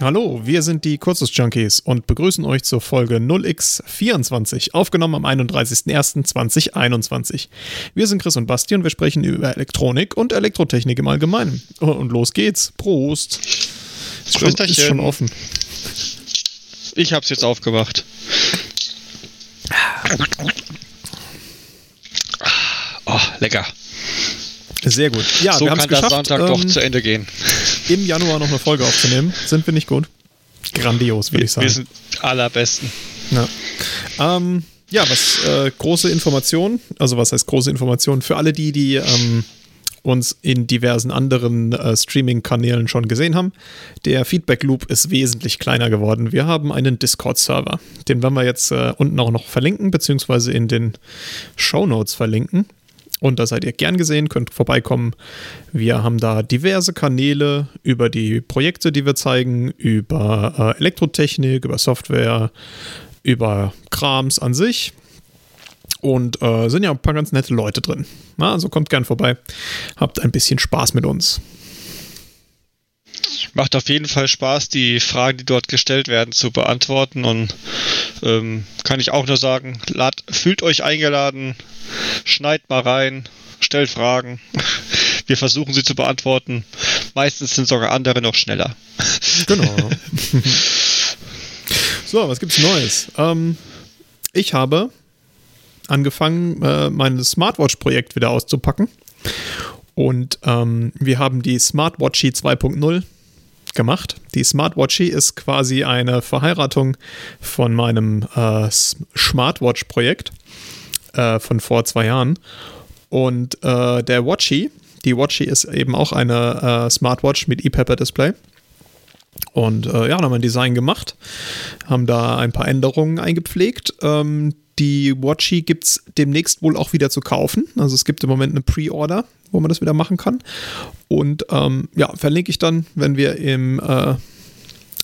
Hallo, wir sind die Kursus-Junkies und begrüßen euch zur Folge 0x24, aufgenommen am 31.01.2021. Wir sind Chris und Basti und wir sprechen über Elektronik und Elektrotechnik im Allgemeinen. Und los geht's. Prost. Ist schon offen. Ich hab's jetzt aufgemacht. Oh, lecker. Sehr gut. Ja, so wir kann der Sonntag doch zu Ende gehen. Im Januar noch eine Folge aufzunehmen. Sind wir nicht gut? Grandios, würde ich sagen. Wir sind allerbesten. Ja, große Informationen. Also was heißt große Informationen? Für alle die uns in diversen anderen Streaming-Kanälen schon gesehen haben. Der Feedback-Loop ist wesentlich kleiner geworden. Wir haben einen Discord-Server. Den werden wir jetzt unten auch noch verlinken, beziehungsweise in den Shownotes verlinken. Und da seid ihr gern gesehen, könnt vorbeikommen. Wir haben da diverse Kanäle über die Projekte, die wir zeigen, über Elektrotechnik, über Software, über Krams an sich. Und sind ja ein paar ganz nette Leute drin. Na, also kommt gern vorbei. Habt ein bisschen Spaß mit uns. Macht auf jeden Fall Spaß, die Fragen, die dort gestellt werden, zu beantworten. Und kann ich auch nur sagen, fühlt euch eingeladen, schneidet mal rein, stellt Fragen. Wir versuchen sie zu beantworten. Meistens sind sogar andere noch schneller. Genau. So, was gibt's Neues? Ich habe angefangen, mein Smartwatch-Projekt wieder auszupacken. Und wir haben die Smartwatchy 2.0 gemacht. Die Smartwatchy ist quasi eine Verheiratung von meinem Smartwatch-Projekt von vor 2 Jahren. Und die Watchy ist eben auch eine Smartwatch mit E-Paper-Display. Und dann haben wir ein Design gemacht, haben da ein paar Änderungen eingepflegt. Die Watchy gibt es demnächst wohl auch wieder zu kaufen. Also es gibt im Moment eine Pre-Order, wo man das wieder machen kann. Und verlinke ich dann, wenn wir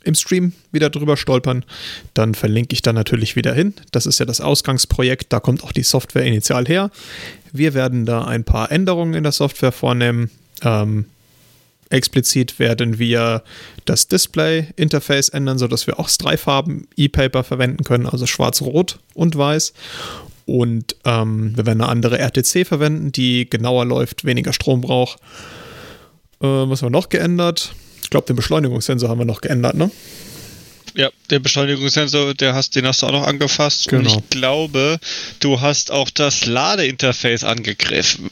im Stream wieder drüber stolpern, dann verlinke ich dann natürlich wieder hin. Das ist ja das Ausgangsprojekt, da kommt auch die Software initial her. Wir werden da ein paar Änderungen in der Software vornehmen. Explizit werden wir das Display-Interface ändern, sodass wir auch 3 Farben E-Paper verwenden können, also schwarz, rot und weiß. Und wir werden eine andere RTC verwenden, die genauer läuft, weniger Strom braucht. Was haben wir noch geändert? Ich glaube, den Beschleunigungssensor haben wir noch geändert, ne? Ja, den Beschleunigungssensor, den hast du auch noch angefasst. Genau. Und ich glaube, du hast auch das Ladeinterface angegriffen.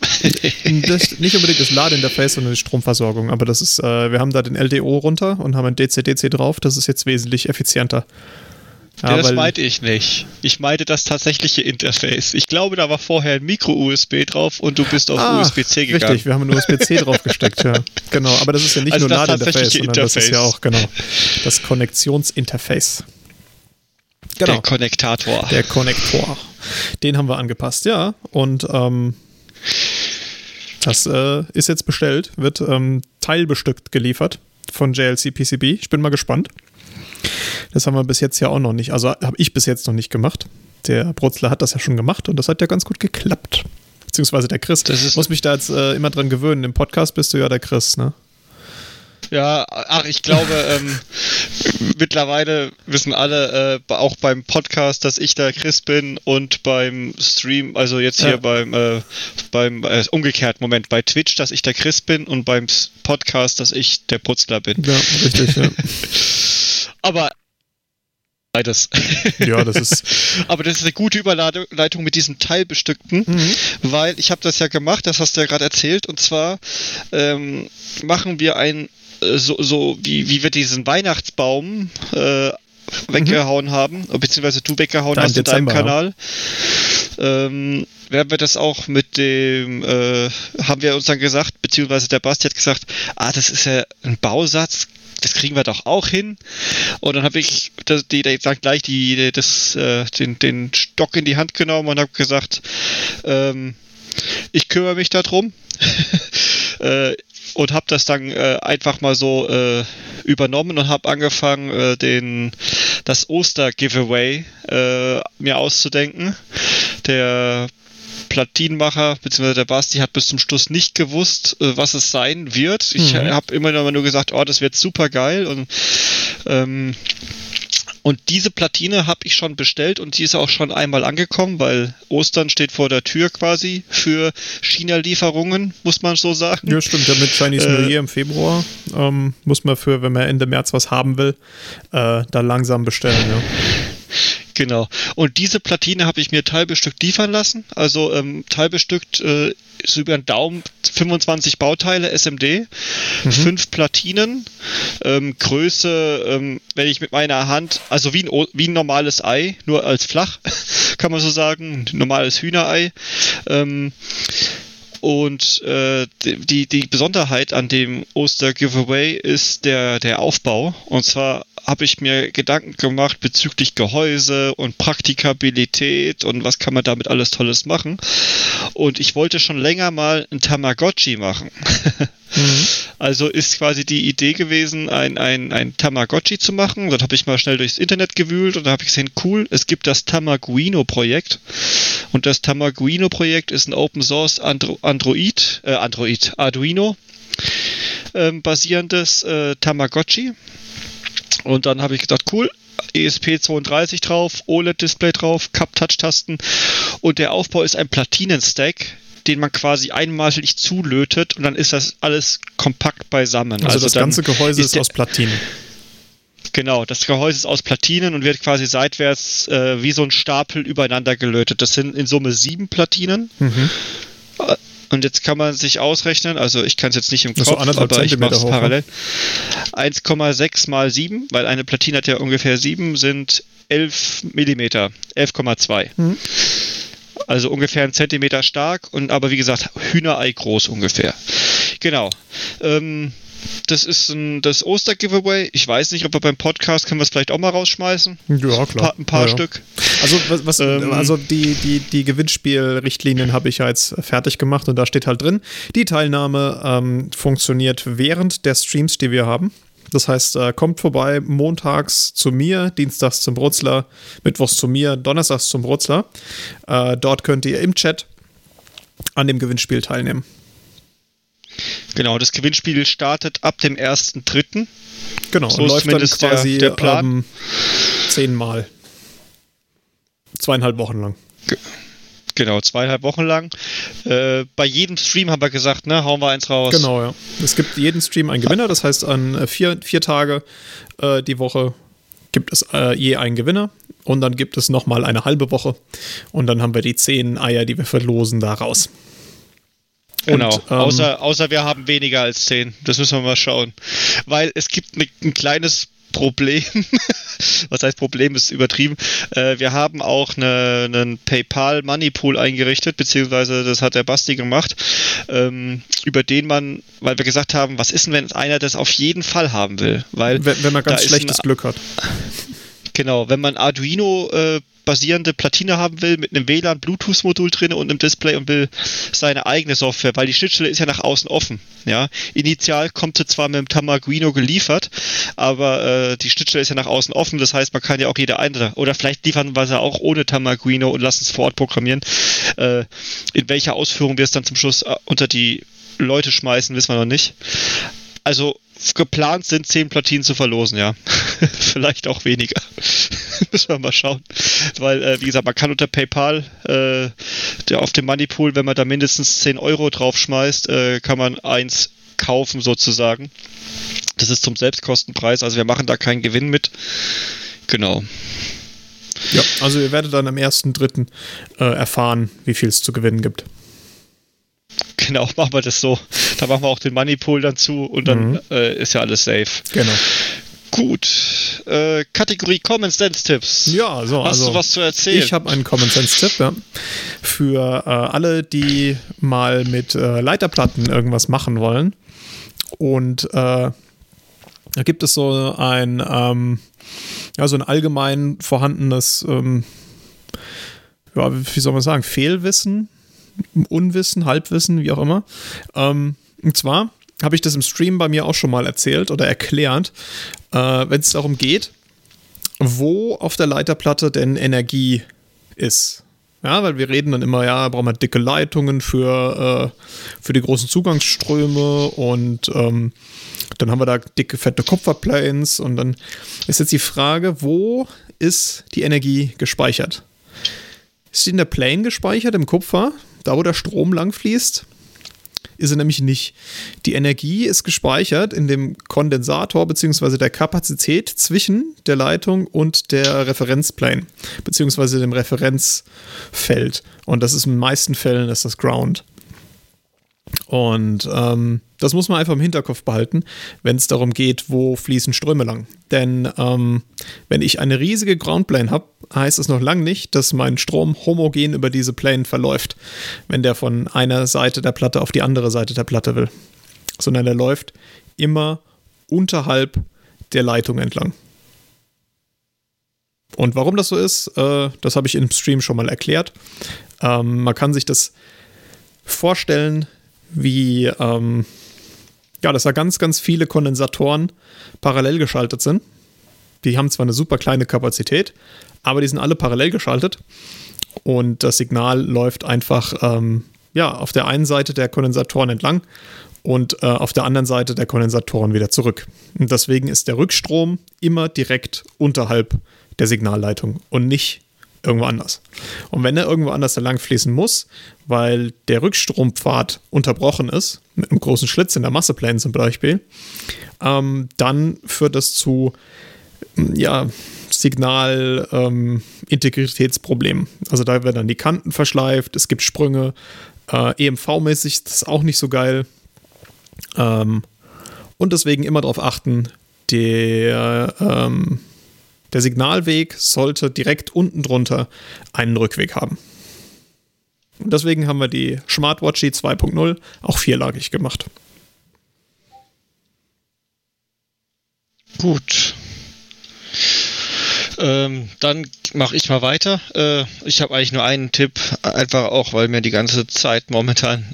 Nicht unbedingt das Ladeinterface, sondern die Stromversorgung. Aber das ist, wir haben da den LDO runter und haben ein DC-DC drauf. Das ist jetzt wesentlich effizienter. Ja, das meinte ich nicht. Ich meinte das tatsächliche Interface. Ich glaube, da war vorher ein Micro-USB drauf und du bist auf USB-C gegangen. Richtig, wir haben ein USB-C drauf gesteckt, ja. Genau, aber das ist ja nicht also nur das Ladeinterface, sondern Interface. Das ist ja auch, genau, das Konnektionsinterface. Genau. Der Konnektor. Den haben wir angepasst, ja. Und das ist jetzt bestellt, wird teilbestückt geliefert von JLC PCB. Ich bin mal gespannt. Das haben wir bis jetzt ja auch noch nicht. Also habe ich bis jetzt noch nicht gemacht. Der Brutzler hat das ja schon gemacht und das hat ja ganz gut geklappt. Beziehungsweise der Chris. Ich muss mich da jetzt immer dran gewöhnen. Im Podcast bist du ja der Chris, ne? Ja, ich glaube, mittlerweile wissen alle, auch beim Podcast, dass ich der Chris bin und beim Stream, also jetzt hier beim umgekehrt, Moment, bei Twitch, dass ich der Chris bin und beim Podcast, dass ich der Brutzler bin. Ja, richtig, ja. Aber beides. Ja, das ist. Aber das ist eine gute Überleitung mit diesem Teilbestückten, weil ich habe das ja gemacht, das hast du ja gerade erzählt, und zwar machen wir ein so wie wir diesen Weihnachtsbaum weggehauen haben, beziehungsweise du weggehauen hast in deinem Kanal. Ja. Werden wir das auch mit dem, haben wir uns dann gesagt, beziehungsweise der Basti hat gesagt, das ist ja ein Bausatz, das kriegen wir doch auch hin. Und dann habe ich den Stock in die Hand genommen und habe gesagt, ich kümmere mich darum. Und habe das dann einfach mal so übernommen und habe angefangen, das Oster-Giveaway mir auszudenken. Der Platinmacher bzw. der Basti hat bis zum Schluss nicht gewusst, was es sein wird. Ich habe immer nur gesagt, oh, das wird super geil und diese Platine habe ich schon bestellt und die ist auch schon einmal angekommen, weil Ostern steht vor der Tür quasi für China-Lieferungen, muss man so sagen. Ja, stimmt, damit Chinese New Year im Februar muss man für, wenn man Ende März was haben will, da langsam bestellen, ja. Genau. Und diese Platine habe ich mir teilbestückt liefern lassen. Also teilbestückt ist über den Daumen 25 Bauteile SMD, 5 Platinen, Größe, wenn ich mit meiner Hand, also wie ein normales Ei, nur als flach, kann man so sagen, normales Hühnerei. Die Besonderheit an dem Oster-Giveaway ist der Aufbau. Und zwar habe ich mir Gedanken gemacht bezüglich Gehäuse und Praktikabilität und was kann man damit alles Tolles machen. Und ich wollte schon länger mal ein Tamagotchi machen. Also ist quasi die Idee gewesen, ein Tamagotchi zu machen. Dann habe ich mal schnell durchs Internet gewühlt und da habe ich gesehen, cool, es gibt das Tamaguino-Projekt. Und das Tamaguino-Projekt ist ein Open-Source Arduino basierendes Tamagotchi. Und dann habe ich gedacht, cool, ESP32 drauf, OLED-Display drauf, Cup-Touch-Tasten und der Aufbau ist ein Platinen-Stack, den man quasi einmalig zulötet und dann ist das alles kompakt beisammen. Also das ganze Gehäuse ist aus Platinen. Genau, das Gehäuse ist aus Platinen und wird quasi seitwärts wie so ein Stapel übereinander gelötet. Das sind in Summe 7 Platinen. Und jetzt kann man sich ausrechnen, also ich kann es jetzt nicht im Kopf, aber ich mache es parallel. 1,6 mal 7, weil eine Platine hat ja ungefähr 7, sind 11 Millimeter, 11,2. Also ungefähr einen Zentimeter stark und aber wie gesagt, Hühnerei groß ungefähr. Genau. Das ist das Oster-Giveaway. Ich weiß nicht, ob wir beim Podcast, können wir es vielleicht auch mal rausschmeißen? Ja, klar. Ein paar Stück. Also, die Gewinnspielrichtlinien habe ich ja jetzt fertig gemacht und da steht halt drin, die Teilnahme funktioniert während der Streams, die wir haben. Das heißt, kommt vorbei, montags zu mir, dienstags zum Brutzler, mittwochs zu mir, donnerstags zum Brutzler. Dort könnt ihr im Chat an dem Gewinnspiel teilnehmen. Genau, das Gewinnspiel startet ab dem 1.3. Genau, so und läuft zumindest dann quasi der Plan. 10 Mal. 2,5 Wochen lang. Genau, 2,5 Wochen lang. Bei jedem Stream haben wir gesagt, ne, hauen wir eins raus. Genau, ja. Es gibt jeden Stream einen Gewinner, das heißt an 4 Tage die Woche gibt es je einen Gewinner und dann gibt es nochmal eine halbe Woche und dann haben wir die 10 Eier, die wir verlosen, da raus. Genau, und, außer wir haben weniger als 10. Das müssen wir mal schauen. Weil es gibt ein kleines Problem. Was heißt Problem, ist übertrieben. Wir haben auch einen PayPal-Money-Pool eingerichtet, beziehungsweise das hat der Basti gemacht, über den man, weil wir gesagt haben, was ist denn, wenn einer das auf jeden Fall haben will? Weil wenn man ganz schlechtes Glück hat. Genau, wenn man Arduino basierende Platine haben will, mit einem WLAN, Bluetooth-Modul drin und einem Display und will seine eigene Software, weil die Schnittstelle ist ja nach außen offen. Ja? Initial kommt sie zwar mit dem Tamaguino geliefert, aber die Schnittstelle ist ja nach außen offen, das heißt, man kann ja auch jede andere, oder vielleicht liefern wir sie auch ohne Tamaguino und lassen es vor Ort programmieren. In welcher Ausführung wir es dann zum Schluss unter die Leute schmeißen, wissen wir noch nicht. Also geplant sind 10 Platinen zu verlosen, ja. Vielleicht auch weniger. Müssen wir mal schauen. Weil, wie gesagt, man kann unter PayPal auf dem Moneypool, wenn man da mindestens 10 Euro draufschmeißt, kann man eins kaufen sozusagen. Das ist zum Selbstkostenpreis, also wir machen da keinen Gewinn mit. Genau. Ja, also ihr werdet dann am 1.3. erfahren, wie viel es zu gewinnen gibt. Genau, machen wir das so. Da machen wir auch den Moneypool dann zu und dann ist ja alles safe. Genau. Gut. Kategorie Common Sense Tipps. Ja, so. Hast du was zu erzählen? Ich habe einen Common Sense Tipp, ja. Für alle, die mal mit Leiterplatten irgendwas machen wollen. Und da gibt es so ein allgemein vorhandenes, wie soll man sagen, Fehlwissen. Unwissen, Halbwissen, wie auch immer. Und zwar habe ich das im Stream bei mir auch schon mal erzählt oder erklärt, wenn es darum geht, wo auf der Leiterplatte denn Energie ist. Ja, weil wir reden dann immer, ja, brauchen wir dicke Leitungen für die großen Zugangsströme und dann haben wir da dicke, fette Kupferplanes und dann ist jetzt die Frage, wo ist die Energie gespeichert? Ist sie in der Plane gespeichert, im Kupfer, da wo der Strom lang fließt? Ist sie nämlich nicht. Die Energie ist gespeichert in dem Kondensator bzw. der Kapazität zwischen der Leitung und der Referenzplane bzw. dem Referenzfeld. Und das ist in den meisten Fällen ist das Ground. Und das muss man einfach im Hinterkopf behalten, wenn es darum geht, wo fließen Ströme lang. Denn wenn ich eine riesige Groundplane habe, heißt es noch lange nicht, dass mein Strom homogen über diese Plane verläuft, wenn der von einer Seite der Platte auf die andere Seite der Platte will. Sondern der läuft immer unterhalb der Leitung entlang. Und warum das so ist, das habe ich im Stream schon mal erklärt. Man kann sich das vorstellen, wie dass da ganz, ganz viele Kondensatoren parallel geschaltet sind. Die haben zwar eine super kleine Kapazität, aber die sind alle parallel geschaltet und das Signal läuft einfach auf der einen Seite der Kondensatoren entlang und auf der anderen Seite der Kondensatoren wieder zurück. Und deswegen ist der Rückstrom immer direkt unterhalb der Signalleitung und nicht irgendwo anders. Und wenn er irgendwo anders lang fließen muss, weil der Rückstrompfad unterbrochen ist, mit einem großen Schlitz in der Masseplane zum Beispiel, dann führt das zu Signalintegritätsproblemen. Also da werden dann die Kanten verschleift, es gibt Sprünge, EMV-mäßig, das ist auch nicht so geil. Und deswegen immer darauf achten, der Signalweg sollte direkt unten drunter einen Rückweg haben. Und deswegen haben wir die Smartwatchy 2.0 auch vierlagig gemacht. Gut. Dann mache ich mal weiter. Ich habe eigentlich nur einen Tipp, einfach auch, weil mir die ganze Zeit momentan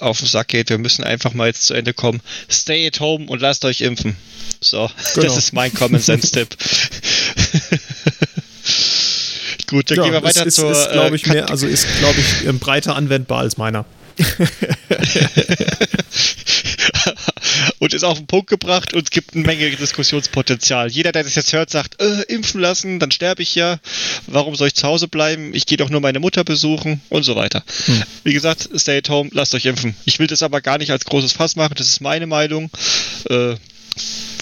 auf den Sack geht. Wir müssen einfach mal jetzt zu Ende kommen. Stay at home und lasst euch impfen. So, genau. Das ist mein Common Sense-Tipp. Gut, dann gehen wir weiter zur... Ist, glaube ich, breiter anwendbar als meiner. Und ist auf den Punkt gebracht und es gibt eine Menge Diskussionspotenzial. Jeder, der das jetzt hört, sagt, impfen lassen, dann sterbe ich ja. Warum soll ich zu Hause bleiben? Ich gehe doch nur meine Mutter besuchen und so weiter. Wie gesagt, stay at home, lasst euch impfen. Ich will das aber gar nicht als großes Fass machen. Das ist meine Meinung.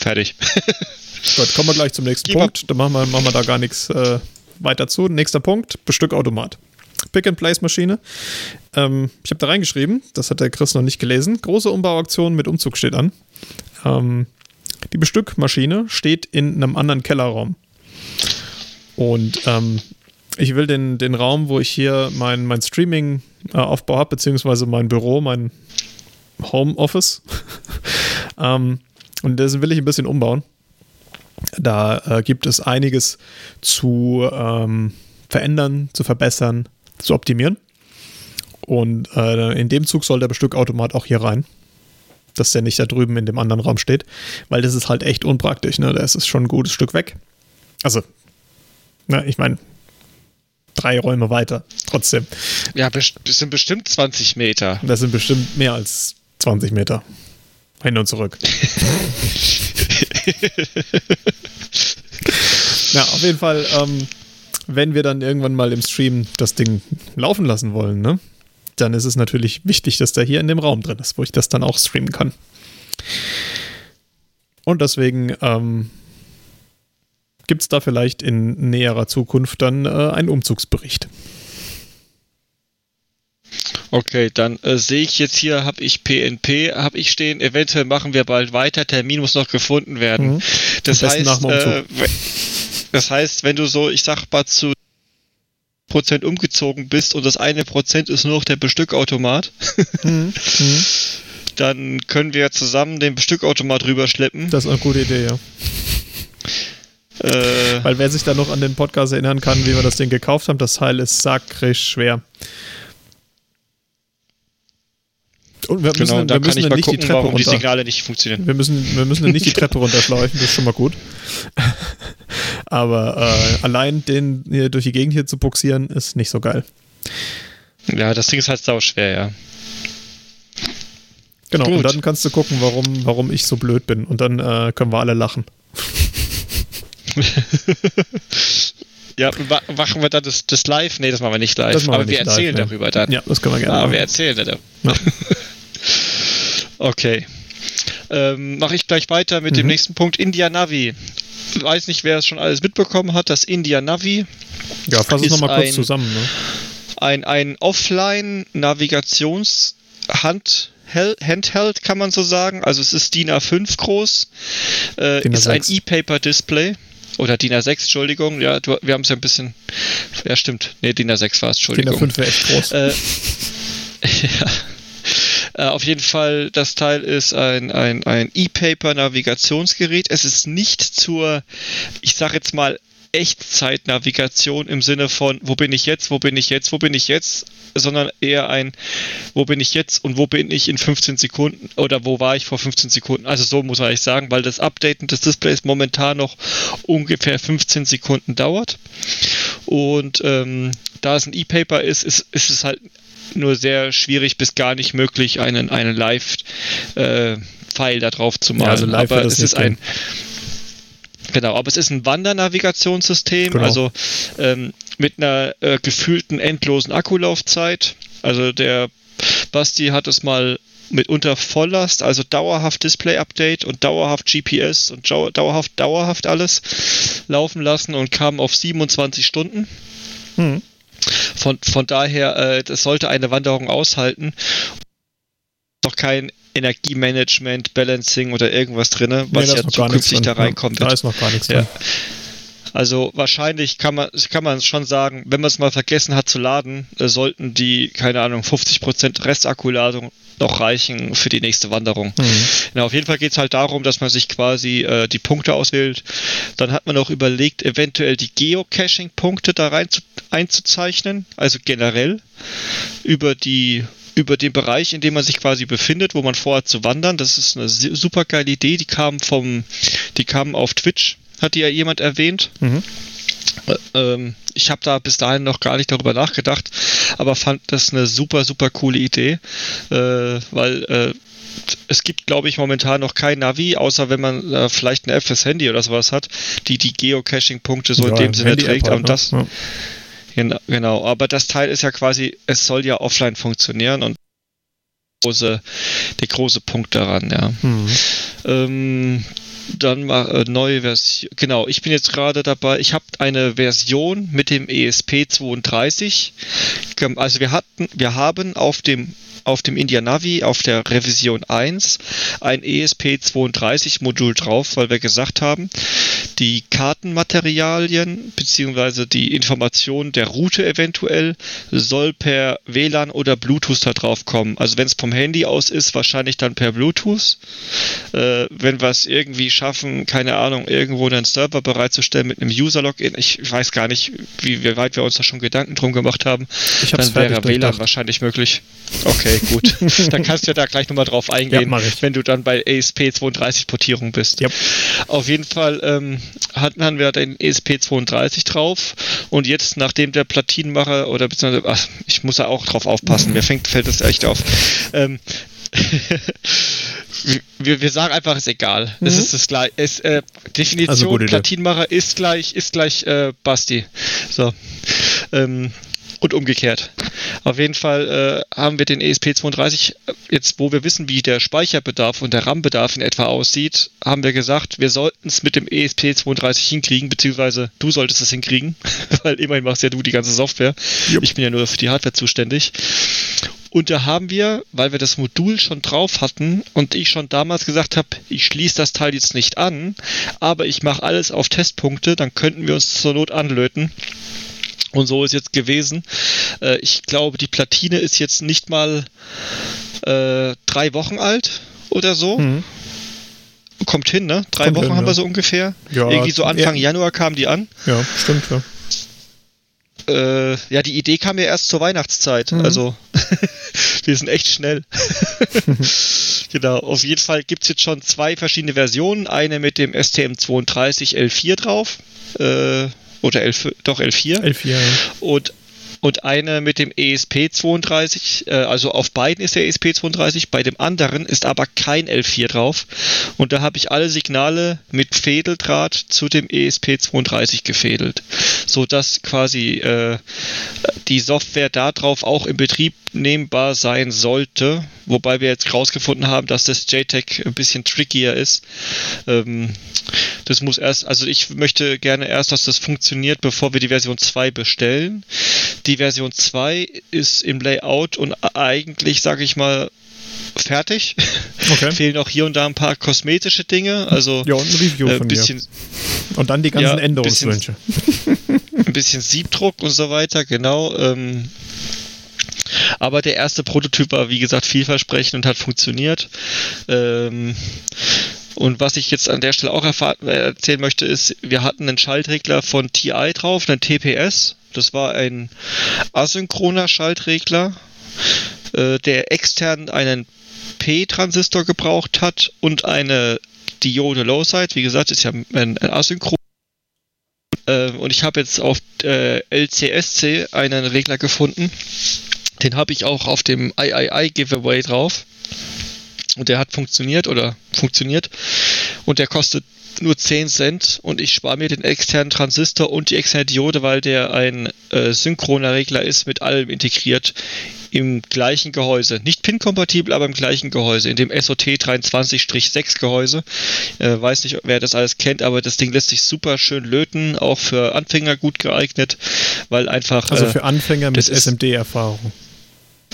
Fertig. Gut, kommen wir gleich zum nächsten Punkt. Dann machen wir da gar nichts weiter zu. Nächster Punkt, Bestückautomat. Pick-and-Place-Maschine. Ich habe da reingeschrieben, das hat der Chris noch nicht gelesen. Große Umbauaktion mit Umzug steht an. Die Bestückmaschine steht in einem anderen Kellerraum. Und ich will den Raum, wo ich hier mein Streaming-Aufbau habe, beziehungsweise mein Büro, mein Homeoffice. Und das will ich ein bisschen umbauen. Da gibt es einiges zu verändern, zu verbessern, zu optimieren. Und in dem Zug soll der Bestückautomat auch hier rein, dass der nicht da drüben in dem anderen Raum steht, weil das ist halt echt unpraktisch, ne? Da ist es schon ein gutes Stück weg. Also, ich meine, 3 Räume weiter, trotzdem. Ja, das sind bestimmt 20 Meter. Das sind bestimmt mehr als 20 Meter. Hin und zurück. Auf jeden Fall, wenn wir dann irgendwann mal im Stream das Ding laufen lassen wollen, ne, dann ist es natürlich wichtig, dass der hier in dem Raum drin ist, wo ich das dann auch streamen kann. Und deswegen gibt es da vielleicht in näherer Zukunft dann einen Umzugsbericht. Okay, dann sehe ich jetzt hier, habe ich stehen, eventuell machen wir bald weiter, Termin muss noch gefunden werden. Das heißt, wenn du so, ich sag mal, zu 1% umgezogen bist und das eine Prozent ist nur noch der Bestückautomat, dann können wir zusammen den Bestückautomat rüberschleppen. Das ist eine gute Idee, ja. Weil wer sich da noch an den Podcast erinnern kann, wie wir das Ding gekauft haben, das Teil ist sakrisch schwer. Und wir müssen dann nicht die Treppe runterschleifen, das ist schon mal gut. Aber allein den hier durch die Gegend hier zu buxieren, ist nicht so geil. Ja, das Ding ist halt sauschwer, ja. Genau, gut. Und dann kannst du gucken, warum ich so blöd bin. Und dann können wir alle lachen. Ja, machen wir dann das live? Nee, das machen wir nicht live. Aber wir erzählen darüber dann. Ja, das können wir gerne machen. Wir erzählen darüber. Ja. Okay. Mache ich gleich weiter mit dem nächsten Punkt. IndiaNavi. Ich weiß nicht, wer es schon alles mitbekommen hat. Das IndiaNavi. Ja, fass es nochmal kurz zusammen. Ne? Ein Offline-Navigations-Handheld, kann man so sagen. Also es ist DIN A5 groß. DIN A6. Ist ein E-Paper-Display. Oder DIN A6, Entschuldigung. Ja, wir haben es ja ein bisschen... Ja, stimmt. Nee, DIN A6 war es, Entschuldigung. DIN A5 wäre echt groß. Ja. Auf jeden Fall, das Teil ist ein E-Paper-Navigationsgerät. Es ist nicht zur, ich sage jetzt mal, Echtzeitnavigation im Sinne von, wo bin ich jetzt, wo bin ich jetzt, wo bin ich jetzt, sondern eher ein, wo bin ich jetzt und wo bin ich in 15 Sekunden oder wo war ich vor 15 Sekunden. Also so muss man eigentlich sagen, weil das Updaten des Displays momentan noch ungefähr 15 Sekunden dauert. Und da es ein E-Paper ist es halt nur sehr schwierig bis gar nicht möglich, einen Live-File da drauf zu malen. Ja, also live, aber es ist ein... Genau, aber es ist ein Wandernavigationssystem, genau. Also mit einer gefühlten endlosen Akkulaufzeit. Also der Basti hat es mal mitunter Volllast, also dauerhaft Display-Update und dauerhaft GPS und dauerhaft alles laufen lassen und kam auf 27 Stunden. Hm. Von daher, das sollte eine Wanderung aushalten. Noch kein Energiemanagement, Balancing oder irgendwas drin, was ja zukünftig da reinkommt. Da ist noch gar nichts drin. Also wahrscheinlich kann man schon sagen, wenn man es mal vergessen hat zu laden, sollten die, keine Ahnung, 50% Restakkuladung noch reichen für die nächste Wanderung. Mhm. Na, auf jeden Fall geht es halt darum, dass man sich quasi die Punkte auswählt. Dann hat man auch überlegt, eventuell die Geocaching-Punkte da rein einzuzeichnen, also generell über den Bereich, in dem man sich quasi befindet, wo man vorhat zu wandern. Das ist eine super geile Idee. Die kamen auf Twitch, hat die ja jemand erwähnt. Mhm. Ich habe da bis dahin noch gar nicht darüber nachgedacht, aber fand das eine super, super coole Idee, weil es gibt, glaube ich, momentan noch kein Navi, außer wenn man vielleicht ein App fürs Handy oder sowas hat, die Geocaching-Punkte so in dem Sinne trägt. Und das... Ja. Genau, aber das Teil ist ja quasi, es soll ja offline funktionieren und der große Punkt daran, ja. Mhm. Dann mal neue Version, genau, ich bin jetzt gerade dabei, ich habe eine Version mit dem ESP32, also wir haben auf dem IndiaNavi, auf der Revision 1, ein ESP32-Modul drauf, weil wir gesagt haben, die Kartenmaterialien bzw. die Information der Route eventuell soll per WLAN oder Bluetooth da drauf kommen. Also wenn es vom Handy aus ist, wahrscheinlich dann per Bluetooth. Wenn wir es irgendwie schaffen, keine Ahnung, irgendwo einen Server bereitzustellen mit einem User-Login, ich weiß gar nicht, wie weit wir uns da schon Gedanken drum gemacht haben, dann wäre WLAN wahrscheinlich möglich. Okay. Gut, dann kannst du ja da gleich nochmal drauf eingehen, ja, wenn du dann bei ESP32-Portierung bist. Yep. Auf jeden Fall hatten wir den ESP32 drauf und jetzt, nachdem der Platinmacher oder beziehungsweise, ich muss ja auch drauf aufpassen, fällt das echt auf. Wir sagen einfach, ist egal. Mhm. Es ist das gleiche. Definition, also Platinmacher ist gleich Basti. So. Und umgekehrt. Auf jeden Fall haben wir den ESP32, jetzt wo wir wissen, wie der Speicherbedarf und der RAM-Bedarf in etwa aussieht, haben wir gesagt, wir sollten es mit dem ESP32 hinkriegen, beziehungsweise du solltest es hinkriegen, weil immerhin machst ja du die ganze Software. Yep. Ich bin ja nur für die Hardware zuständig. Und da haben wir, weil wir das Modul schon drauf hatten und ich schon damals gesagt habe, ich schließe das Teil jetzt nicht an, aber ich mache alles auf Testpunkte, dann könnten wir uns zur Not anlöten. Und so ist jetzt gewesen. Ich glaube, die Platine ist jetzt nicht mal 3 Wochen alt oder so. Mhm. Kommt hin, ne? 3 Wochen haben wir so ungefähr. Ja, irgendwie so Anfang Januar kam die an. Ja, stimmt, ja. Ja, die Idee kam ja erst zur Weihnachtszeit. Mhm. Also, wir sind echt schnell. Genau, auf jeden Fall gibt es jetzt schon 2 verschiedene Versionen. Eine mit dem STM32 L4 drauf. Oder L4. Und und eine mit dem ESP32, also auf beiden ist der ESP32, bei dem anderen ist aber kein L4 drauf und da habe ich alle Signale mit Fädeldraht zu dem ESP32 gefädelt, sodass quasi die Software darauf auch im Betrieb nehmbar sein sollte, wobei wir jetzt rausgefunden haben, dass das JTAG ein bisschen trickier ist. Das muss erst, also ich möchte gerne erst, dass das funktioniert, bevor wir die Version 2 bestellen. Die Version 2 ist im Layout und eigentlich, sage ich mal, fertig. Okay. Fehlen auch hier und da ein paar kosmetische Dinge. Also, ja, und ein Review von dir. Und dann die ganzen Änderungswünsche. Ein bisschen Siebdruck und so weiter, genau. Aber der erste Prototyp war, wie gesagt, vielversprechend und hat funktioniert. Und was ich jetzt an der Stelle auch erzählen möchte, ist, wir hatten einen Schaltregler von TI drauf, einen TPS. Das war ein asynchroner Schaltregler, der extern einen P-Transistor gebraucht hat und eine Diode Low-Side. Wie gesagt, ist ja ein asynchron. Und ich habe jetzt auf LCSC einen Regler gefunden. Den habe ich auch auf dem III-Giveaway drauf. Und der hat funktioniert. Und der kostet nur 10 Cent. Und ich spare mir den externen Transistor und die externe Diode, weil der ein synchroner Regler ist, mit allem integriert. Im gleichen Gehäuse. Nicht PIN-kompatibel, aber im gleichen Gehäuse. In dem SOT23-6-Gehäuse. Weiß nicht, wer das alles kennt, aber das Ding lässt sich super schön löten. Auch für Anfänger gut geeignet, weil einfach... Also für Anfänger mit SMD-Erfahrung.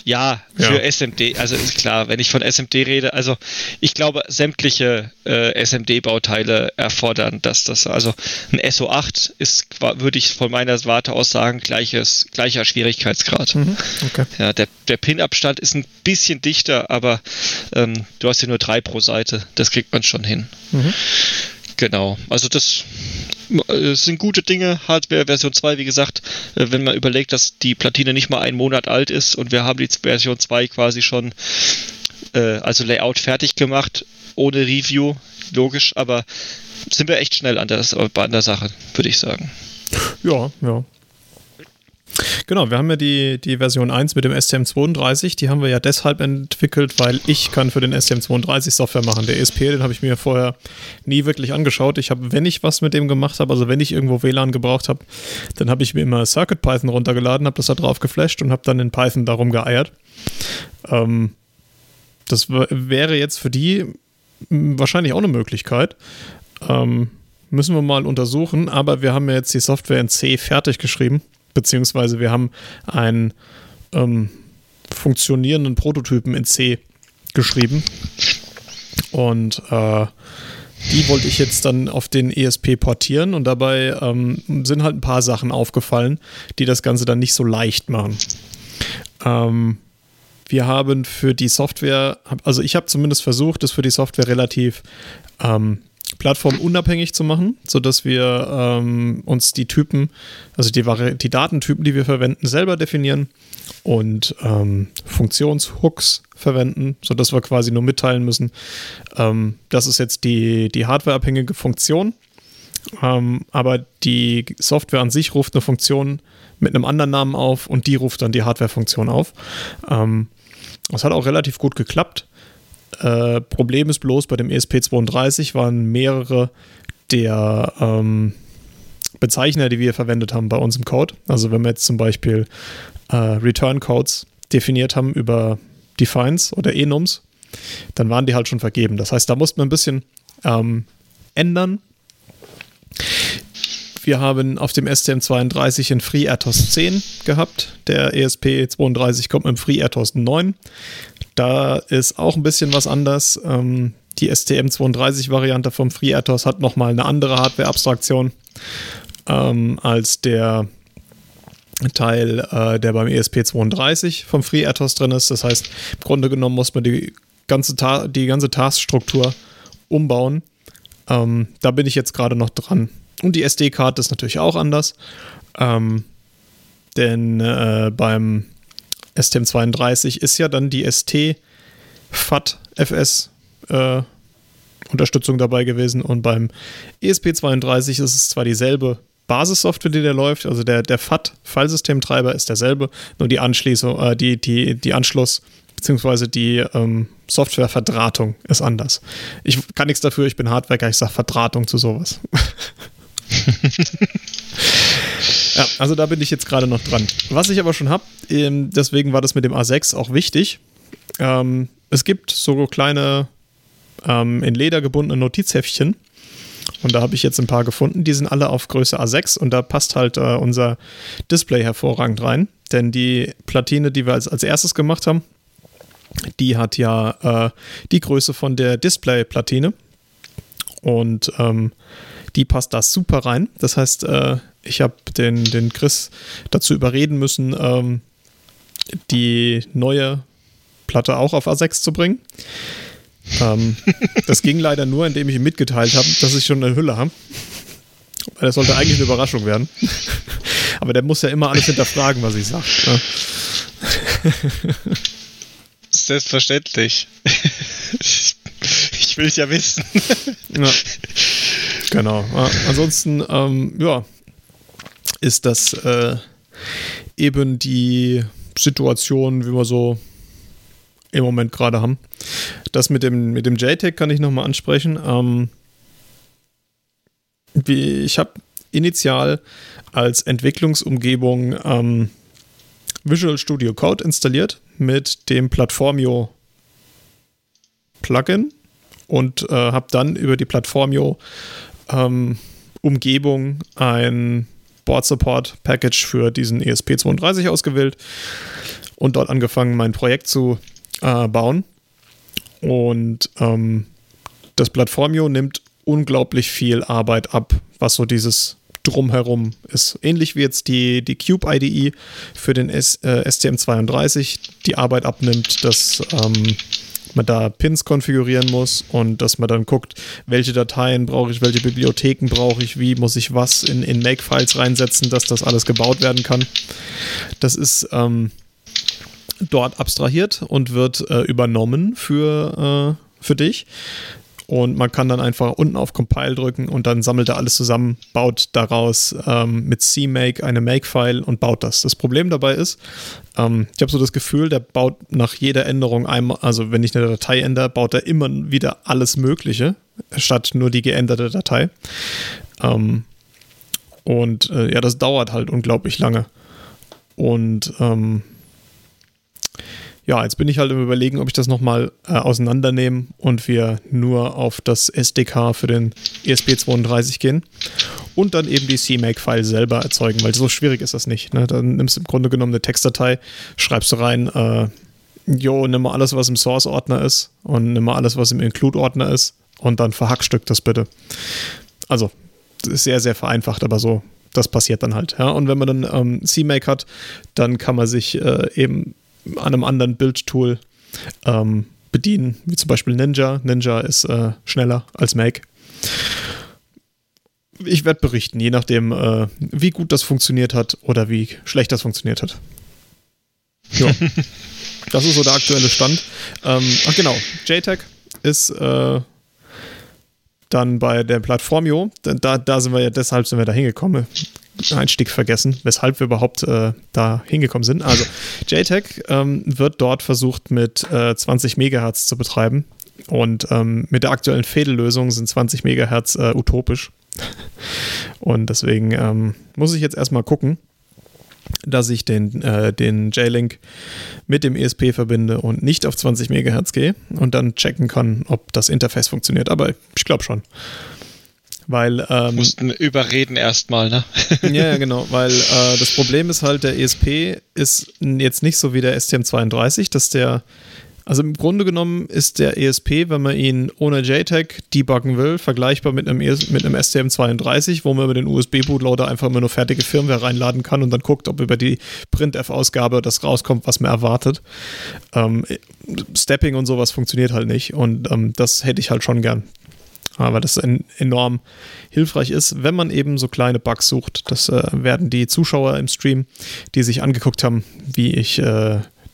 Ja, für SMD, also ist klar, wenn ich von SMD rede, also ich glaube, sämtliche SMD-Bauteile erfordern, dass das, also ein SO8 ist, würde ich von meiner Warte aus sagen, gleicher Schwierigkeitsgrad. Mhm. Okay. Ja, der Pin-Abstand ist ein bisschen dichter, aber du hast ja nur 3 pro Seite, das kriegt man schon hin. Mhm. Genau, also das sind gute Dinge. Hardware Version 2, wie gesagt, wenn man überlegt, dass die Platine nicht mal einen Monat alt ist und wir haben die Version 2 quasi schon, also Layout fertig gemacht, ohne Review, logisch, aber sind wir echt schnell an der Sache, würde ich sagen. Ja. Genau, wir haben ja die Version 1 mit dem STM32, die haben wir ja deshalb entwickelt, weil ich kann für den STM32 Software machen. Der ESP, den habe ich mir vorher nie wirklich angeschaut. Ich habe, wenn ich was mit dem gemacht habe, also wenn ich irgendwo WLAN gebraucht habe, dann habe ich mir immer CircuitPython runtergeladen, habe das da drauf geflasht und habe dann in Python darum geeiert. Das wäre jetzt für die wahrscheinlich auch eine Möglichkeit. Müssen wir mal untersuchen, aber wir haben ja jetzt die Software in C fertig geschrieben. Beziehungsweise wir haben einen funktionierenden Prototypen in C geschrieben und die wollte ich jetzt dann auf den ESP portieren und dabei sind halt ein paar Sachen aufgefallen, die das Ganze dann nicht so leicht machen. Wir haben für die Software, also ich habe zumindest versucht, das für die Software relativ plattformunabhängig zu machen, sodass wir uns die Typen, also die Datentypen, die wir verwenden, selber definieren und Funktionshooks verwenden, sodass wir quasi nur mitteilen müssen. Das ist jetzt die hardwareabhängige Funktion, aber die Software an sich ruft eine Funktion mit einem anderen Namen auf und die ruft dann die Hardwarefunktion auf. Das hat auch relativ gut geklappt. Problem ist bloß, bei dem ESP32 waren mehrere der Bezeichner, die wir verwendet haben bei uns im Code. Also wenn wir jetzt zum Beispiel Return-Codes definiert haben über Defines oder Enums, dann waren die halt schon vergeben. Das heißt, da mussten wir ein bisschen ändern. Wir haben auf dem STM32 in FreeRTOS 10 gehabt. Der ESP32 kommt mit dem FreeRTOS 9. Da ist auch ein bisschen was anders. Die STM32-Variante vom FreeRTOS hat nochmal eine andere Hardware-Abstraktion als der Teil, der beim ESP32 vom FreeRTOS drin ist. Das heißt, im Grunde genommen muss man die ganze Taskstruktur umbauen. Da bin ich jetzt gerade noch dran. Und die SD-Karte ist natürlich auch anders. Denn beim STM32 ist ja dann die ST-FAT-FS-Unterstützung dabei gewesen und beim ESP32 ist es zwar dieselbe Basissoftware, die da läuft, also der FAT-Fallsystemtreiber ist derselbe, nur die Anschließung, die Anschluss bzw. die Softwareverdrahtung ist anders. Ich kann nichts dafür, ich bin Hardwerker, ich sage Verdrahtung zu sowas. Ja, also da bin ich jetzt gerade noch dran. Was ich aber schon habe, deswegen war das mit dem A6 auch wichtig. Es gibt so kleine in Leder gebundene Notizheftchen und da habe ich jetzt ein paar gefunden, die sind alle auf Größe A6 und da passt halt unser Display hervorragend rein, denn die Platine, die wir als erstes gemacht haben, die hat ja die Größe von der Display-Platine und die passt da super rein. Das heißt, ich habe den Chris dazu überreden müssen, die neue Platte auch auf A6 zu bringen. Das ging leider nur, indem ich ihm mitgeteilt habe, dass ich schon eine Hülle habe. Das sollte eigentlich eine Überraschung werden. Aber der muss ja immer alles hinterfragen, was ich sage. Selbstverständlich. Ich will es ja wissen. Ja. Genau. Ansonsten, ist das eben die Situation, wie wir so im Moment gerade haben. Das mit dem JTAG kann ich nochmal ansprechen. Ich habe initial als Entwicklungsumgebung Visual Studio Code installiert mit dem PlatformIO Plugin und habe dann über die PlatformIO Umgebung ein Board Support Package für diesen ESP32 ausgewählt und dort angefangen, mein Projekt zu bauen. Und das PlatformIO nimmt unglaublich viel Arbeit ab, was so dieses Drumherum ist. Ähnlich wie jetzt die Cube IDE für den STM32 die Arbeit abnimmt, dass man da Pins konfigurieren muss und dass man dann guckt, welche Dateien brauche ich, welche Bibliotheken brauche ich, wie muss ich was in Make-Files reinsetzen, dass das alles gebaut werden kann. Das ist dort abstrahiert und wird übernommen für dich. Und man kann dann einfach unten auf Compile drücken und dann sammelt er alles zusammen, baut daraus mit CMake eine Make-File und baut das. Das Problem dabei ist, ich habe so das Gefühl, der baut nach jeder Änderung einmal, also wenn ich eine Datei ändere, baut er immer wieder alles Mögliche, statt nur die geänderte Datei. Das dauert halt unglaublich lange. Und jetzt bin ich halt im Überlegen, ob ich das nochmal auseinandernehme und wir nur auf das SDK für den ESP32 gehen und dann eben die CMake-File selber erzeugen, weil so schwierig ist das nicht. Ne? Dann nimmst du im Grunde genommen eine Textdatei, schreibst du rein, nimm mal alles, was im Source-Ordner ist und nimm mal alles, was im Include-Ordner ist und dann verhackstück das bitte. Also, das ist sehr, sehr vereinfacht, aber so, das passiert dann halt. Ja? Und wenn man dann CMake hat, dann kann man sich eben an einem anderen Bildtool bedienen, wie zum Beispiel Ninja. Ninja ist schneller als Make. Ich werde berichten, je nachdem, wie gut das funktioniert hat oder wie schlecht das funktioniert hat. Ja. Das ist so der aktuelle Stand. JTAG ist dann bei der Platformio. Da sind wir ja, deshalb sind wir da hingekommen. Einstieg vergessen, weshalb wir überhaupt da hingekommen sind. Also JTAG wird dort versucht mit 20 Megahertz zu betreiben und mit der aktuellen Fedellösung sind 20 Megahertz utopisch und deswegen muss ich jetzt erstmal gucken, dass ich den J-Link mit dem ESP verbinde und nicht auf 20 Megahertz gehe und dann checken kann, ob das Interface funktioniert, aber ich glaube schon. Weil, mussten überreden erstmal, ne? Ja, genau, weil das Problem ist halt, der ESP ist jetzt nicht so wie der STM32, dass also im Grunde genommen ist der ESP, wenn man ihn ohne JTAG debuggen will, vergleichbar mit einem STM32, wo man über den USB-Bootloader einfach immer nur fertige Firmware reinladen kann und dann guckt, ob über die Printf-Ausgabe das rauskommt, was man erwartet. Stepping und sowas funktioniert halt nicht und das hätte ich halt schon gern. Aber das enorm hilfreich ist, wenn man eben so kleine Bugs sucht. Das werden die Zuschauer im Stream, die sich angeguckt haben, wie ich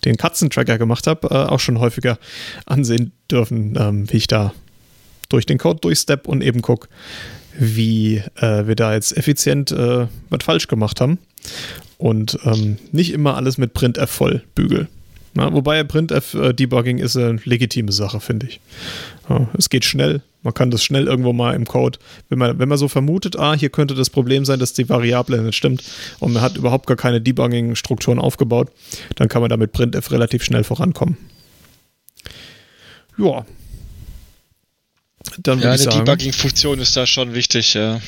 den Katzentracker gemacht habe, auch schon häufiger ansehen dürfen, wie ich da durch den Code durchstep und eben gucke, wie wir da jetzt effizient was falsch gemacht haben und nicht immer alles mit Printf voll bügeln. Na, wobei Printf-Debugging ist eine legitime Sache, finde ich. Ja, es geht schnell. Man kann das schnell irgendwo mal im Code, wenn man so vermutet, hier könnte das Problem sein, dass die Variable nicht stimmt und man hat überhaupt gar keine Debugging-Strukturen aufgebaut, dann kann man da mit Printf relativ schnell vorankommen. Ja. Dann würde ich sagen, eine Debugging-Funktion ist da schon wichtig. Ja.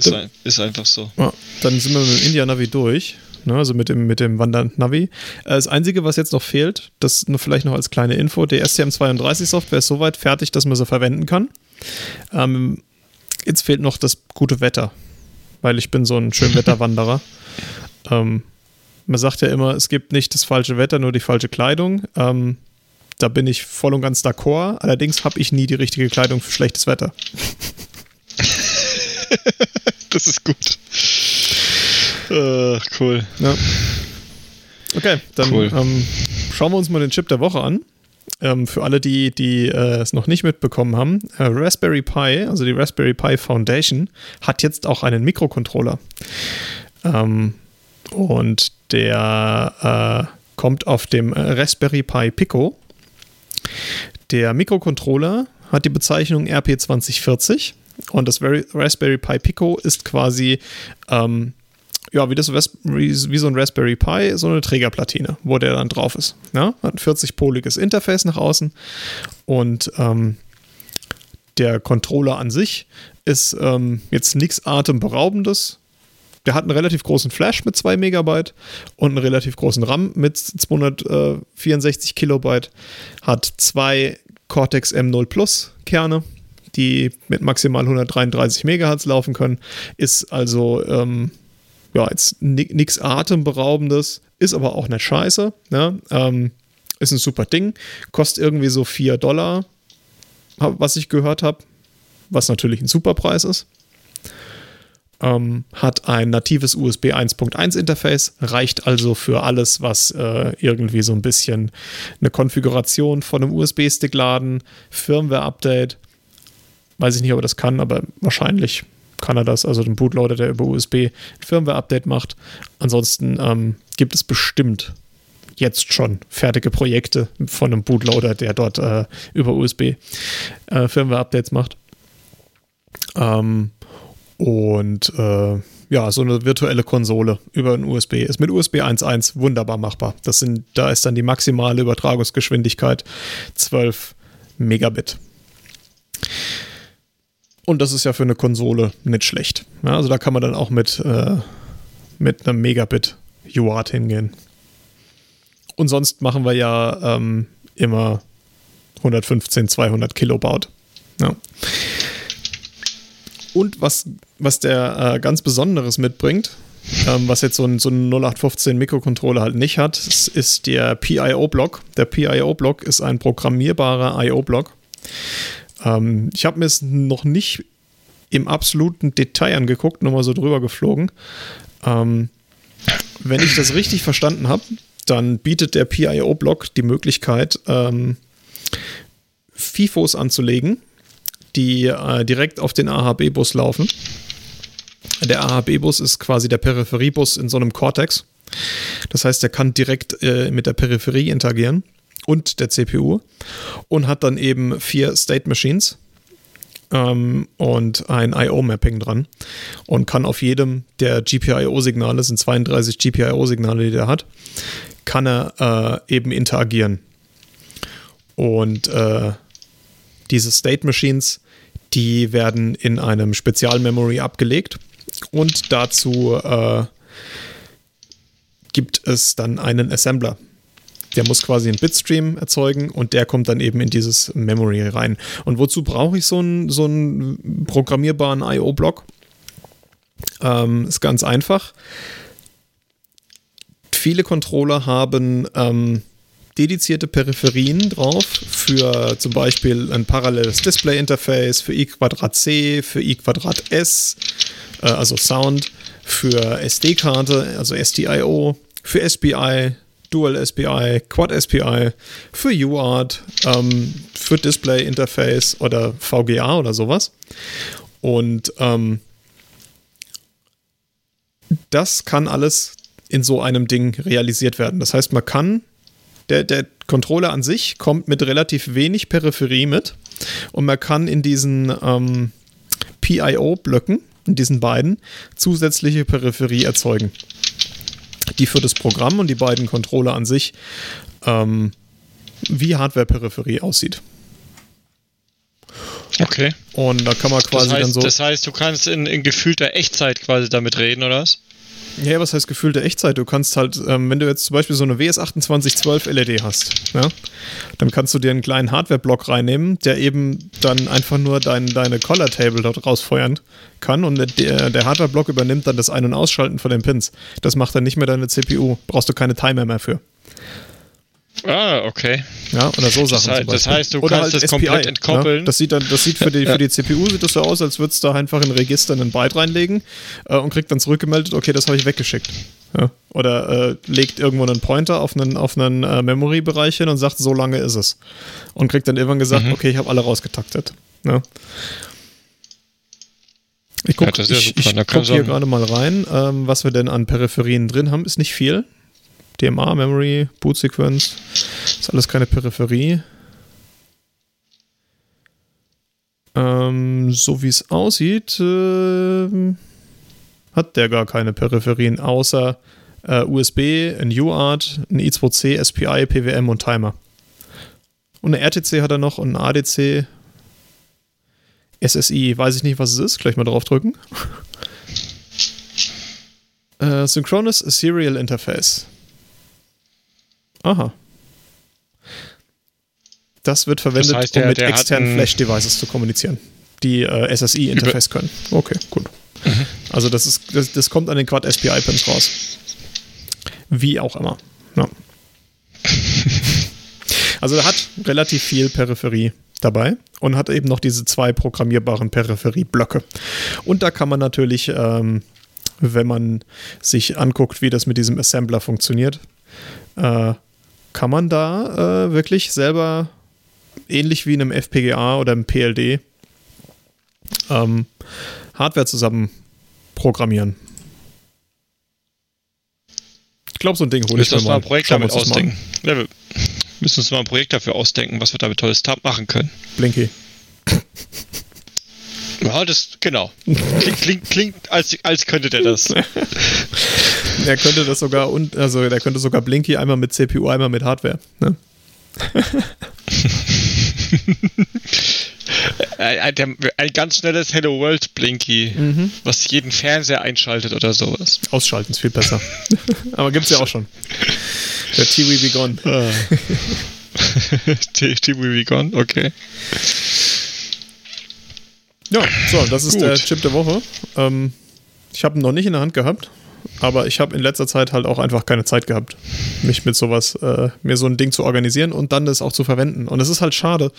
Ja. Ist einfach so. Ja, dann sind wir mit dem IndiaNavi durch. Ne, also mit dem Wandern-Navi. Das Einzige, was jetzt noch fehlt, das nur vielleicht noch als kleine Info, die STM32-Software ist soweit fertig, dass man sie verwenden kann. Jetzt fehlt noch das gute Wetter, weil ich bin so ein Schönwetterwanderer. Man sagt ja immer, es gibt nicht das falsche Wetter, nur die falsche Kleidung. Da bin ich voll und ganz d'accord. Allerdings habe ich nie die richtige Kleidung für schlechtes Wetter. Das ist gut. Cool. Ja. Okay, dann cool. Schauen wir uns mal den Chip der Woche an. Für alle, die es noch nicht mitbekommen haben, Raspberry Pi, also die Raspberry Pi Foundation, hat jetzt auch einen Mikrocontroller. Und der kommt auf dem Raspberry Pi Pico. Der Mikrocontroller hat die Bezeichnung RP2040 und das Raspberry Pi Pico ist quasi wie so ein Raspberry Pi, so eine Trägerplatine, wo der dann drauf ist. Ja? Hat ein 40-poliges Interface nach außen und der Controller an sich ist jetzt nichts Atemberaubendes. Der hat einen relativ großen Flash mit 2 Megabyte und einen relativ großen RAM mit 264 Kilobyte. Hat 2 Cortex M0 Plus Kerne, die mit maximal 133 Megahertz laufen können. Ist also jetzt nichts Atemberaubendes, ist aber auch nicht scheiße. Ne? Ist ein super Ding. Kostet irgendwie so $4, was ich gehört habe, was natürlich ein super Preis ist. Hat ein natives USB 1.1 Interface, reicht also für alles, was irgendwie so ein bisschen eine Konfiguration von einem USB-Stick laden, Firmware-Update. Weiß ich nicht, ob er das kann, aber wahrscheinlich kann er das, also den Bootloader, der über USB ein Firmware-Update macht. Ansonsten gibt es bestimmt jetzt schon fertige Projekte von einem Bootloader, der dort über USB Firmware-Updates macht. So eine virtuelle Konsole über ein USB. Ist mit USB 1.1 wunderbar machbar. Da ist dann die maximale Übertragungsgeschwindigkeit 12 Megabit. Und das ist ja für eine Konsole nicht schlecht. Ja, also da kann man dann auch mit einem Megabit UART hingehen. Und sonst machen wir ja immer 115, 200 Kilobaud. Ja. Und was der ganz Besonderes mitbringt, was jetzt so ein 0815 Mikrocontroller halt nicht hat, ist der PIO-Block. Der PIO-Block ist ein programmierbarer IO-Block. Ich habe mir es noch nicht im absoluten Detail angeguckt, nur mal so drüber geflogen. Wenn ich das richtig verstanden habe, dann bietet der PIO-Block die Möglichkeit, FIFOs anzulegen, die direkt auf den AHB-Bus laufen. Der AHB-Bus ist quasi der Peripheriebus in so einem Cortex. Das heißt, der kann direkt mit der Peripherie interagieren und der CPU und hat dann eben 4 State Machines und ein IO-Mapping dran und kann auf jedem der GPIO-Signale, sind 32 GPIO-Signale, die der hat, kann er eben interagieren. Und diese State Machines, die werden in einem Spezialmemory abgelegt und dazu gibt es dann einen Assembler. Der muss quasi einen Bitstream erzeugen und der kommt dann eben in dieses Memory rein. Und wozu brauche ich so einen programmierbaren IO-Block? Ist ganz einfach. Viele Controller haben dedizierte Peripherien drauf für zum Beispiel ein paralleles Display-Interface, für I²C, für I²S, also Sound, für SD-Karte, also STIO, für SPI, Dual SPI, Quad SPI, für UART, für Display Interface oder VGA oder sowas. Und das kann alles in so einem Ding realisiert werden. Das heißt, man kann, der Controller an sich kommt mit relativ wenig Peripherie mit und man kann in diesen PIO-Blöcken, in diesen beiden, zusätzliche Peripherie erzeugen, die für das Programm und die beiden Controller an sich wie Hardware-Peripherie aussieht. Okay. Und da kann man quasi das heißt, dann so... Das heißt, du kannst in gefühlter Echtzeit quasi damit reden, oder was? Ja, was heißt gefühlte Echtzeit? Du kannst halt, wenn du jetzt zum Beispiel so eine WS2812 LED hast, ja, dann kannst du dir einen kleinen Hardware-Block reinnehmen, der eben dann einfach nur deine Color-Table dort rausfeuern kann und der Hardware-Block übernimmt dann das Ein- und Ausschalten von den Pins. Das macht dann nicht mehr deine CPU. Brauchst du keine Timer mehr für. Ah, okay. Ja, oder so Sachen zum Beispiel. Das heißt, du oder kannst halt das SPI komplett entkoppeln. Ja, das sieht für die CPU sieht das so aus, als würdest du da einfach in ein Register einen Byte reinlegen und kriegt dann zurückgemeldet, okay, das habe ich weggeschickt. Ja. Oder legt irgendwo einen Pointer auf einen Memory-Bereich hin und sagt, so lange ist es. Und kriegt dann irgendwann gesagt, okay, ich habe alle rausgetaktet. Ja. Ich gucke ja, guck hier gerade mal rein, was wir denn an Peripherien drin haben, ist nicht viel. DMA, Memory, Boot-Sequenz, ist alles keine Peripherie. So wie es aussieht, hat der gar keine Peripherien, außer USB, ein UART, ein I2C, SPI, PWM und Timer. Und eine RTC hat er noch und ein ADC, SSI, weiß ich nicht, was es ist, gleich mal draufdrücken. Synchronous Serial Interface. Aha. Das wird verwendet, das heißt, um mit externen Flash-Devices zu kommunizieren, die SSI-Interface können. Okay, gut. Mhm. Also das kommt an den Quad-SPI-Pins raus. Wie auch immer. Ja. Also er hat relativ viel Peripherie dabei und hat eben noch diese zwei programmierbaren Peripherieblöcke. Und da kann man natürlich, wenn man sich anguckt, wie das mit diesem Assembler funktioniert, kann man da wirklich selber, ähnlich wie in einem FPGA oder einem PLD, Hardware zusammen programmieren. Ich glaube, so ein Ding hole ich mir mal. Wir müssen uns mal ein Projekt dafür ausdenken, was wir damit tolles Tab machen können. Blinky. Ja, das, genau. Klingt als könnte der das. Er könnte das sogar, der könnte sogar Blinky einmal mit CPU, einmal mit Hardware. Ne? ein ganz schnelles Hello World Blinky, was jeden Fernseher einschaltet oder sowas. Ausschalten ist viel besser. Aber gibt's ja auch schon. Der TV-B-Gone. TV-B-Gone, okay. Ja, so, das ist der Chip der Woche. Ich habe ihn noch nicht in der Hand gehabt, aber ich habe in letzter Zeit halt auch einfach keine Zeit gehabt, mich mit sowas, mir so ein Ding zu organisieren und dann das auch zu verwenden. Und es ist halt schade,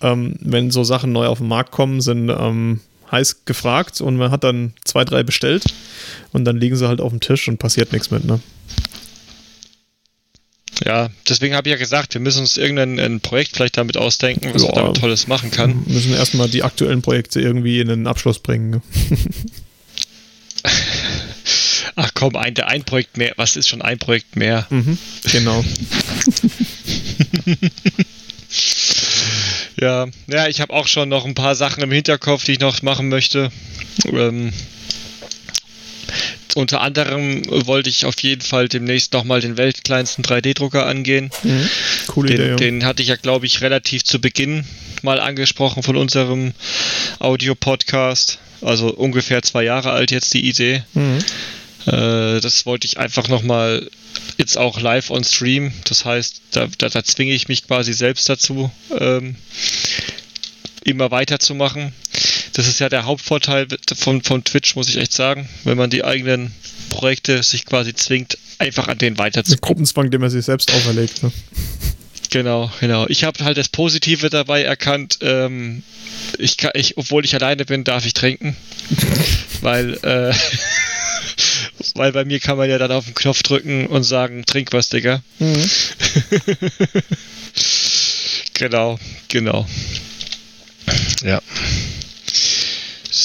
wenn so Sachen neu auf den Markt kommen, sind heiß gefragt und man hat dann 2, 3 bestellt und dann liegen sie halt auf dem Tisch und passiert nichts mit, ne? Ja, deswegen habe ich ja gesagt, wir müssen uns irgendein Projekt vielleicht damit ausdenken, was man damit Tolles machen kann. Wir müssen erstmal die aktuellen Projekte irgendwie in den Abschluss bringen. Ach komm, ein Projekt mehr. Was ist schon ein Projekt mehr? Mhm, genau. Ja, ich habe auch schon noch ein paar Sachen im Hinterkopf, die ich noch machen möchte. Unter anderem wollte ich auf jeden Fall demnächst nochmal den weltkleinsten 3D-Drucker angehen. Mhm. Coole Idee. Ja. Den hatte ich ja, glaube ich, relativ zu Beginn mal angesprochen von unserem Audio-Podcast. Also ungefähr 2 Jahre alt jetzt die Idee. Mhm. Das wollte ich einfach nochmal jetzt auch live on Stream. Das heißt, da zwinge ich mich quasi selbst dazu, immer weiterzumachen. Das ist ja der Hauptvorteil von Twitch, muss ich echt sagen, wenn man die eigenen Projekte sich quasi zwingt, einfach an denen weiterzumachen. Ein Gruppenzwang, den man sich selbst auferlegt. Ne? Genau. Ich habe halt das Positive dabei erkannt, obwohl ich alleine bin, darf ich trinken, weil bei mir kann man ja dann auf den Knopf drücken und sagen, trink was, Digga. Mhm. Genau. Ja.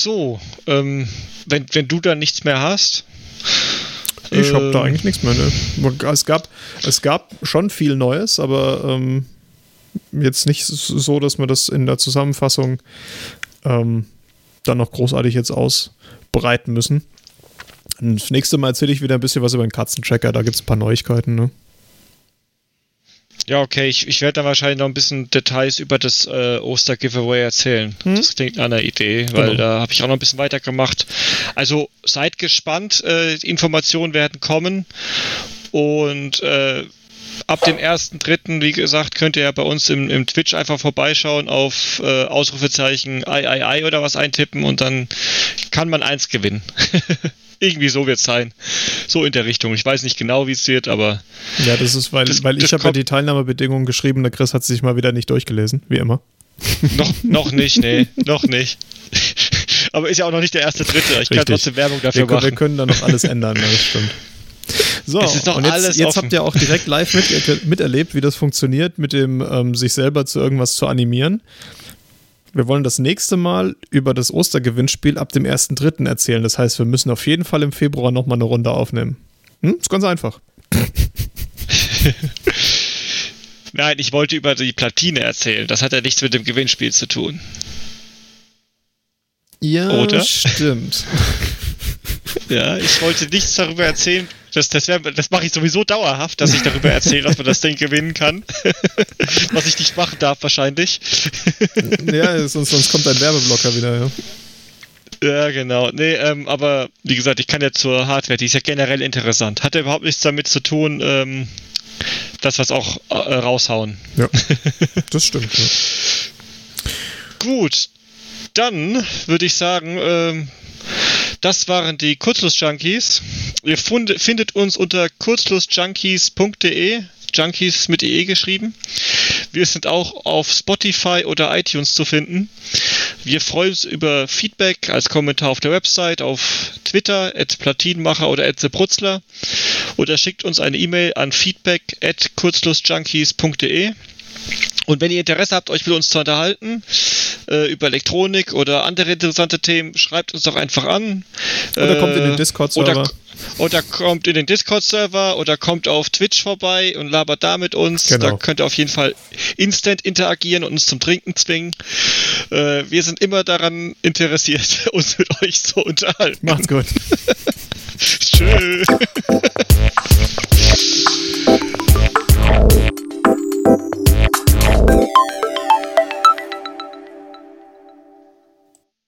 so, wenn du da nichts mehr hast. Ich habe da eigentlich nichts mehr. Ne? Es gab schon viel Neues, aber jetzt nicht so, dass man das in der Zusammenfassung dann noch großartig jetzt ausbreiten müssen. Und das nächste Mal erzähle ich wieder ein bisschen was über den Katzenchecker. Da gibt es ein paar Neuigkeiten, ne? Ja, okay. Ich werde dann wahrscheinlich noch ein bisschen Details über das Oster-Giveaway erzählen. Hm? Das klingt nach einer Idee, weil da habe ich auch noch ein bisschen weitergemacht. Also seid gespannt. Informationen werden kommen. Und ab dem 1.3., wie gesagt, könnt ihr ja bei uns im Twitch einfach vorbeischauen, auf Ausrufezeichen III oder was eintippen und dann kann man 1 gewinnen. Irgendwie so wird es sein. So in der Richtung. Ich weiß nicht genau, wie es wird, aber... Ja, das ist, weil ich habe ja die Teilnahmebedingungen geschrieben, der Chris hat sich mal wieder nicht durchgelesen, wie immer. Noch nicht, nee, noch nicht. Aber ist ja auch noch nicht der 1.3. Ich kann trotzdem Werbung dafür machen. Wir können da noch alles ändern, das stimmt. So, und jetzt habt ihr auch direkt live miterlebt, wie das funktioniert, mit dem sich selber zu irgendwas zu animieren. Wir wollen das nächste Mal über das Ostergewinnspiel ab dem 1.3. erzählen. Das heißt, wir müssen auf jeden Fall im Februar nochmal eine Runde aufnehmen. Ist ganz einfach. Nein, ich wollte über die Platine erzählen. Das hat ja nichts mit dem Gewinnspiel zu tun. Ja, oder? Stimmt. Ja, ich wollte nichts darüber erzählen. Das mache ich sowieso dauerhaft, dass ich darüber erzähle, dass man das Ding gewinnen kann. Was ich nicht machen darf, wahrscheinlich. Ja, sonst kommt ein Werbeblocker wieder, ja. Ja, genau. Nee, aber wie gesagt, ich kann ja zur Hardware, die ist ja generell interessant. Hat ja überhaupt nichts damit zu tun, dass wir es auch raushauen. Ja, das stimmt. Ja. Gut, dann würde ich sagen, das waren die Kurzlosjunkies. Ihr findet uns unter kurzlosjunkies.de, Junkies mit EE geschrieben. Wir sind auch auf Spotify oder iTunes zu finden. Wir freuen uns über Feedback als Kommentar auf der Website, auf Twitter @Platinmacher oder @Zebrutzler oder schickt uns eine E-Mail an feedback@kurzlosjunkies.de. Und wenn ihr Interesse habt, euch mit uns zu unterhalten, über Elektronik oder andere interessante Themen, schreibt uns doch einfach an. Oder kommt in den Discord-Server. Oder kommt in den Discord-Server oder kommt auf Twitch vorbei und labert da mit uns. Genau. Da könnt ihr auf jeden Fall instant interagieren und uns zum Trinken zwingen. Wir sind immer daran interessiert, uns mit euch zu unterhalten. Macht's gut. Tschö.